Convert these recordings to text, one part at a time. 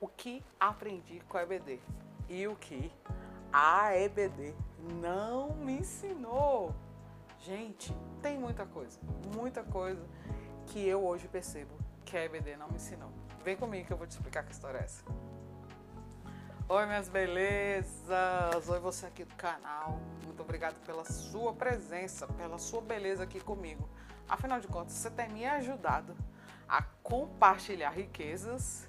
o que aprendi com a EBD e o que a EBD não me ensinou. Gente, tem muita coisa que eu hoje percebo que a EBD não me ensinou. Vem comigo que eu vou te explicar que história é essa. Oi, minhas belezas! Oi, você aqui do canal. Muito obrigado pela sua presença, pela sua beleza aqui comigo. Afinal de contas, você tem me ajudado a compartilhar riquezas.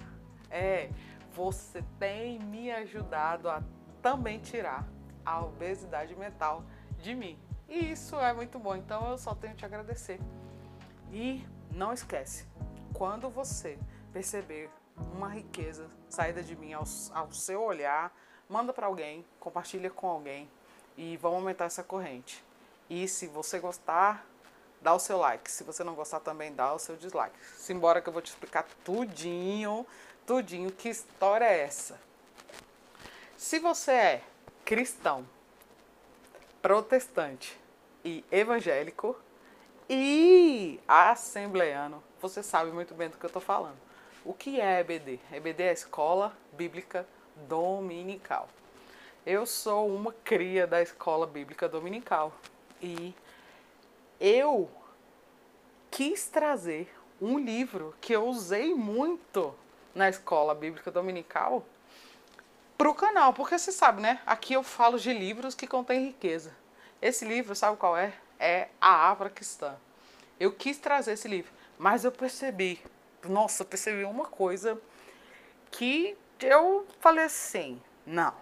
Você tem me ajudado a também tirar a obesidade mental de mim. E isso é muito bom, então eu só tenho que te agradecer. E não esquece, quando você perceber uma riqueza saída de mim ao seu olhar, manda para alguém, compartilha com alguém e vamos aumentar essa corrente. E se você gostar, dá o seu like. Se você não gostar também, dá o seu dislike. Simbora que eu vou te explicar tudinho, que história é essa. Se você é cristão, protestante e evangélico e assembleiano, você sabe muito bem do que eu estou falando. O que é EBD? EBD é a Escola Bíblica Dominical. Eu sou uma cria da Escola Bíblica Dominical e eu quis trazer um livro que eu usei muito na Escola Bíblica Dominical para o canal, porque você sabe, né? Aqui eu falo de livros que contêm riqueza. Esse livro, sabe qual é? É a Harpa Cristã. Eu quis trazer esse livro, mas eu percebi, nossa, percebi uma coisa que eu falei assim, não,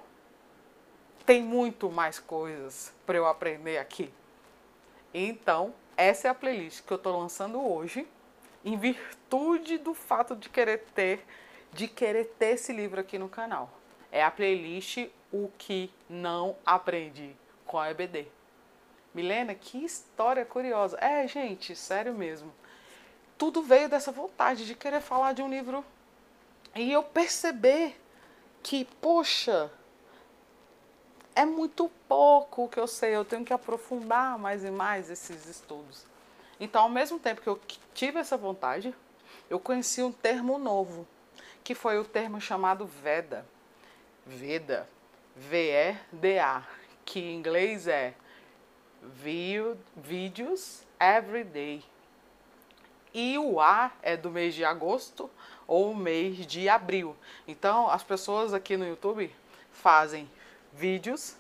tem muito mais coisas para eu aprender aqui. Então, essa é a playlist que eu estou lançando hoje, em virtude do fato de querer ter esse livro aqui no canal. É a playlist O Que Não Aprendi com a EBD. Milena, que história curiosa. É, gente, sério mesmo. Tudo veio dessa vontade de querer falar de um livro. E eu perceber que, poxa, é muito pouco o que eu sei. Eu tenho que aprofundar mais e mais esses estudos. Então, ao mesmo tempo que eu tive essa vontade, eu conheci um termo novo, que foi o termo chamado Veda. Veda, V-E-D-A, que em inglês é Videos Every Day. E o A é do mês de agosto ou mês de abril. Então, as pessoas aqui no YouTube fazem vídeos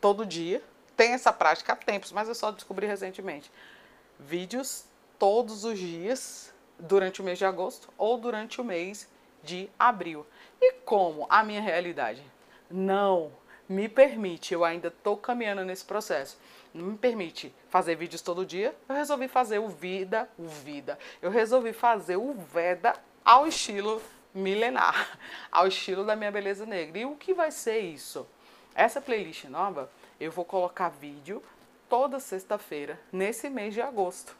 todo dia. Tem essa prática há tempos, mas eu só descobri recentemente. Vídeos todos os dias durante o mês de agosto ou durante o mês de abril. E como a minha realidade não me permite, eu ainda estou caminhando nesse processo, não me permite fazer vídeos todo dia, eu resolvi fazer o Veda ao estilo milenar, ao estilo da minha beleza negra. E o que vai ser isso? Essa playlist nova, eu vou colocar vídeo toda sexta-feira, nesse mês de agosto.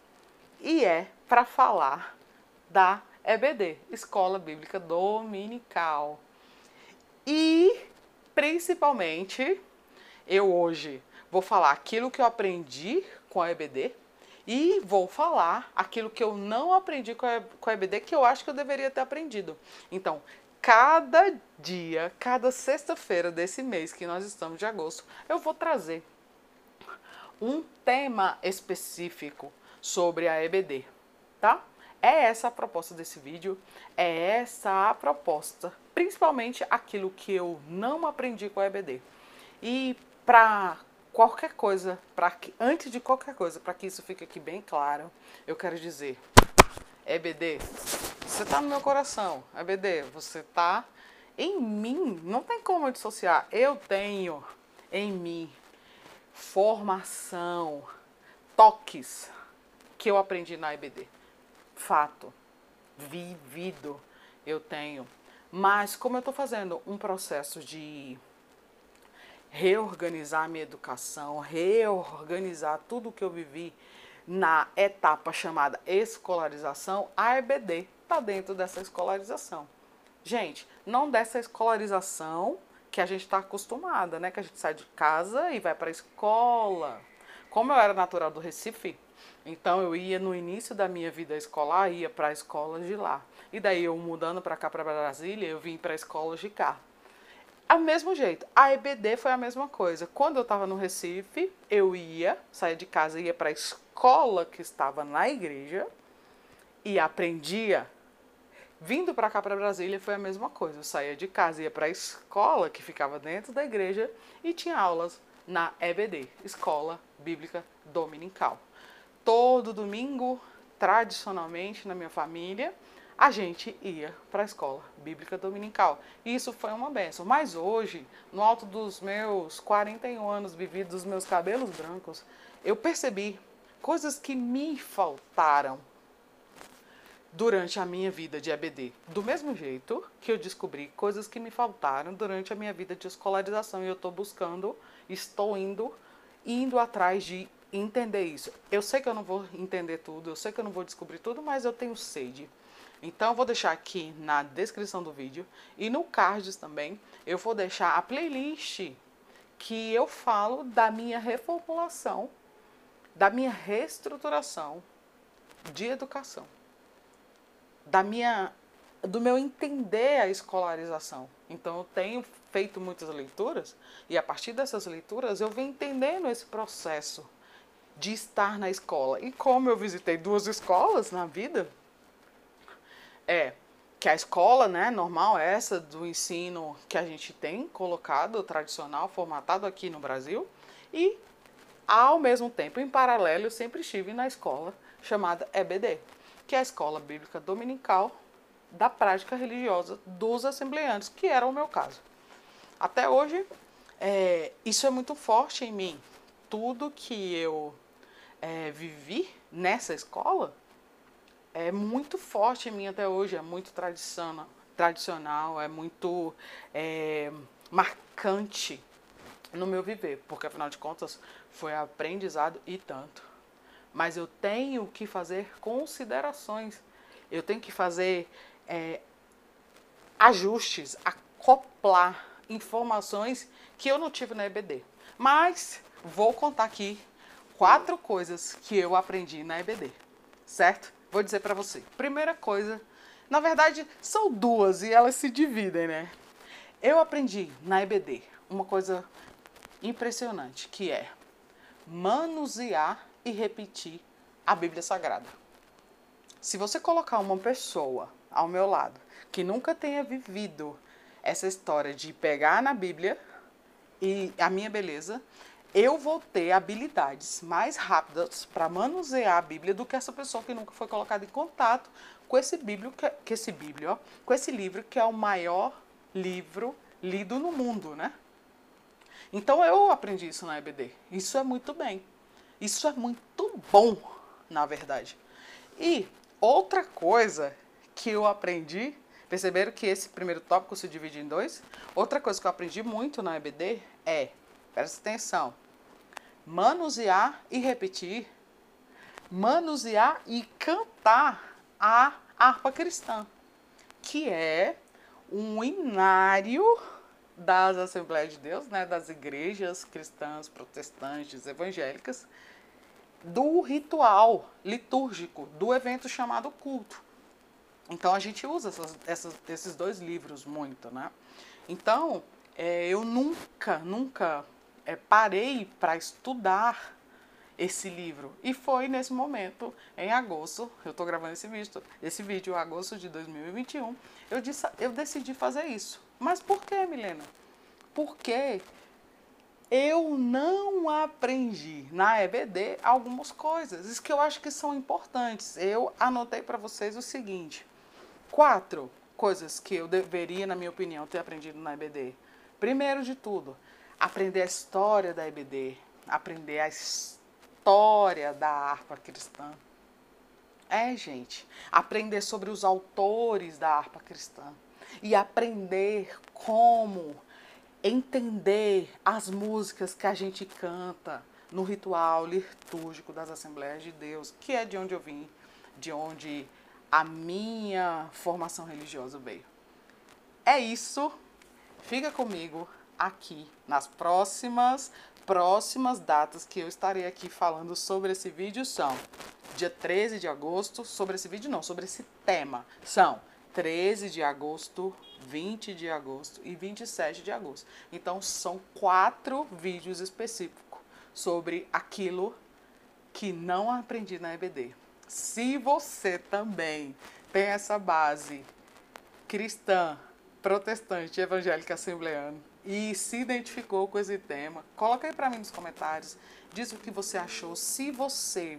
E é para falar da EBD, Escola Bíblica Dominical. E, principalmente, eu hoje vou falar aquilo que eu aprendi com a EBD e vou falar aquilo que eu não aprendi com a EBD, que eu acho que eu deveria ter aprendido. Então, cada dia, cada sexta-feira desse mês que nós estamos de agosto, eu vou trazer um tema específico sobre a EBD, tá? É essa a proposta desse vídeo, é essa a proposta, principalmente aquilo que eu não aprendi com a EBD. E para qualquer coisa, antes de qualquer coisa, para que isso fique aqui bem claro, eu quero dizer, EBD, você está no meu coração, EBD, você está em mim, não tem como eu dissociar, eu tenho em mim formação, toques que eu aprendi na EBD. Fato, vivido eu tenho, mas como eu estou fazendo um processo de reorganizar a minha educação, reorganizar tudo o que eu vivi na etapa chamada escolarização, a EBD está dentro dessa escolarização. Gente, não dessa escolarização que a gente está acostumada, né? Que a gente sai de casa e vai para a escola. Como eu era natural do Recife, Então eu ia no início da minha vida escolar, ia para a escola de lá. E daí eu mudando para cá, para Brasília, eu vim para a escola de cá. Do mesmo jeito, a EBD foi a mesma coisa. Quando eu estava no Recife, eu ia, saía de casa, ia para a escola que estava na igreja e aprendia. Vindo para cá, para Brasília, foi a mesma coisa. Eu saía de casa, ia para a escola que ficava dentro da igreja e tinha aulas na EBD, Escola Bíblica Dominical. Todo domingo, tradicionalmente, na minha família, a gente ia para a Escola Bíblica Dominical. E isso foi uma bênção. Mas hoje, no alto dos meus 41 anos vividos, dos meus cabelos brancos, eu percebi coisas que me faltaram durante a minha vida de EBD. Do mesmo jeito que eu descobri coisas que me faltaram durante a minha vida de escolarização. E eu estou indo atrás de entender isso. Eu sei que eu não vou entender tudo, eu sei que eu não vou descobrir tudo, mas eu tenho sede. Então eu vou deixar aqui na descrição do vídeo e no cards também, eu vou deixar a playlist que eu falo da minha reformulação, da minha reestruturação de educação, do meu entender a escolarização. Então eu tenho feito muitas leituras e a partir dessas leituras eu venho entendendo esse processo de estar na escola. E como eu visitei duas escolas na vida, que a escola, né, normal, essa do ensino que a gente tem colocado, tradicional, formatado aqui no Brasil, e ao mesmo tempo, em paralelo, eu sempre estive na escola chamada EBD, que é a Escola Bíblica Dominical da Prática Religiosa dos Assembleantes, que era o meu caso. Até hoje, isso é muito forte em mim. Tudo que eu vivi nessa escola é muito forte em mim até hoje, é muito tradicional, é muito marcante no meu viver, porque afinal de contas foi aprendizado e tanto. Mas eu tenho que fazer considerações, eu tenho que fazer ajustes, acoplar informações que eu não tive na EBD. Mas vou contar aqui 4 coisas que eu aprendi na EBD, certo? Vou dizer pra você. Primeira coisa, na verdade, são 2 e elas se dividem, né? Eu aprendi na EBD uma coisa impressionante, que é manusear e repetir a Bíblia Sagrada. Se você colocar uma pessoa ao meu lado que nunca tenha vivido essa história de pegar na Bíblia e a minha beleza, eu vou ter habilidades mais rápidas para manusear a Bíblia do que essa pessoa que nunca foi colocada em contato com esse livro que é o maior livro lido no mundo, né? Então eu aprendi isso na EBD. Isso é muito bem. Isso é muito bom, na verdade. E outra coisa que eu aprendi, perceberam que esse primeiro tópico se divide em 2? Outra coisa que eu aprendi muito na EBD é, presta atenção, manusear e repetir, manusear e cantar a harpa cristã, que é um hinário das Assembleias de Deus, né, das igrejas cristãs, protestantes, evangélicas, do ritual litúrgico, do evento chamado culto. Então a gente usa esses 2 livros muito, né? Então eu nunca parei para estudar esse livro. E foi nesse momento, em agosto, eu estou gravando esse vídeo em agosto de 2021, eu decidi fazer isso. Mas por que, Milena? Porque eu não aprendi na EBD algumas coisas, isso que eu acho que são importantes. Eu anotei para vocês o seguinte, 4 coisas que eu deveria, na minha opinião, ter aprendido na EBD. Primeiro de tudo, aprender a história da EBD, aprender a história da harpa cristã. Gente, aprender sobre os autores da harpa cristã e aprender como entender as músicas que a gente canta no ritual litúrgico das Assembleias de Deus, que é de onde eu vim, de onde a minha formação religiosa veio. É isso, fica comigo. aqui nas próximas datas que eu estarei aqui falando sobre esse vídeo são dia 13 de agosto, sobre esse vídeo não, sobre esse tema, são 13 de agosto, 20 de agosto e 27 de agosto. Então, são 4 vídeos específicos sobre aquilo que não aprendi na EBD. Se você também tem essa base cristã, protestante, evangélica, assembleana, e se identificou com esse tema, coloca aí para mim nos comentários, diz o que você achou. Se você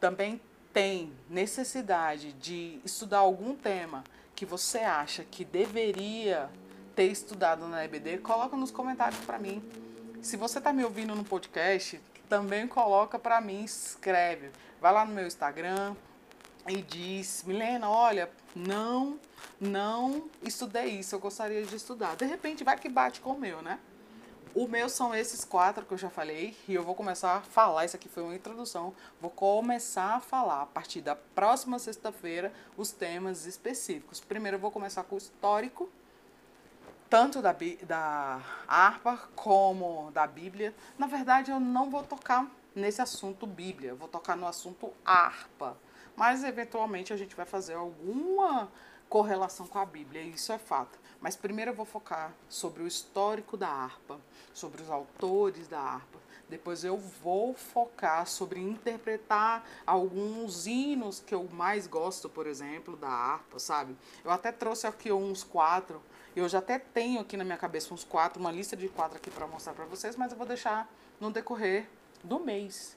também tem necessidade de estudar algum tema que você acha que deveria ter estudado na EBD, coloca nos comentários para mim. Se você está me ouvindo no podcast, também coloca para mim, escreve. Vai lá no meu Instagram e diz, Milena, olha, não estudei isso, eu gostaria de estudar. De repente vai que bate com o meu, né? O meu são esses 4 que eu já falei e eu vou começar a falar, isso aqui foi uma introdução, vou começar a falar a partir da próxima sexta-feira os temas específicos. Primeiro eu vou começar com o histórico, tanto da Harpa como da Bíblia. Na verdade eu não vou tocar nesse assunto Bíblia, eu vou tocar no assunto Harpa, mas eventualmente a gente vai fazer alguma correlação com a Bíblia, isso é fato. Mas primeiro eu vou focar sobre o histórico da Harpa, sobre os autores da Harpa. Depois eu vou focar sobre interpretar alguns hinos que eu mais gosto, por exemplo, da Harpa, sabe? Eu até trouxe aqui uns 4, eu já até tenho aqui na minha cabeça uns 4, uma lista de 4 aqui para mostrar para vocês, mas eu vou deixar no decorrer do mês,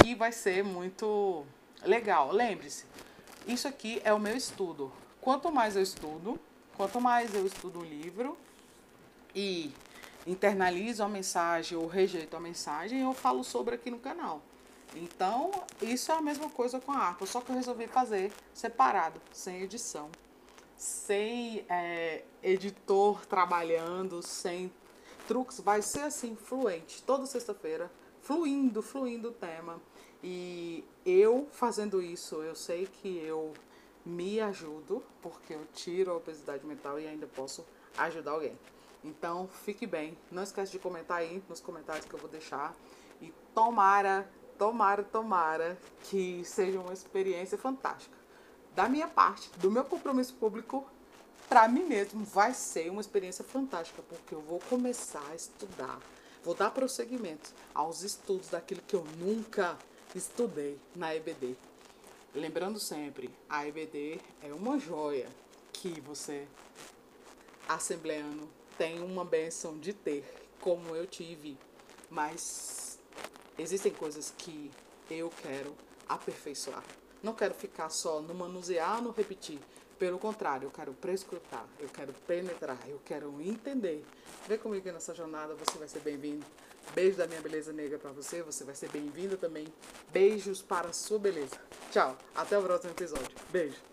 que vai ser muito legal. Lembre-se, isso aqui é o meu estudo. Quanto mais eu estudo um livro e internalizo a mensagem ou rejeito a mensagem, eu falo sobre aqui no canal. Então, isso é a mesma coisa com a Harpa, só que eu resolvi fazer separado, sem edição, sem editor trabalhando, sem truques. Vai ser assim, fluente, toda sexta-feira, fluindo o tema. E eu fazendo isso, eu sei que eu me ajudo, porque eu tiro a obesidade mental e ainda posso ajudar alguém. Então, fique bem. Não esquece de comentar aí nos comentários que eu vou deixar. E tomara que seja uma experiência fantástica. Da minha parte, do meu compromisso público, para mim mesmo vai ser uma experiência fantástica, porque eu vou começar a estudar. Vou dar prosseguimento aos estudos daquilo que eu nunca estudei na EBD. Lembrando sempre, a EBD é uma joia que você, assembleano, tem uma bênção de ter, como eu tive. Mas existem coisas que eu quero aperfeiçoar. Não quero ficar só no manusear, no repetir. Pelo contrário, eu quero prescrutar, eu quero penetrar, eu quero entender. Vem comigo nessa jornada, você vai ser bem-vindo. Beijo da minha beleza negra pra você, você vai ser bem-vinda também. Beijos para a sua beleza. Tchau, até o próximo episódio. Beijo.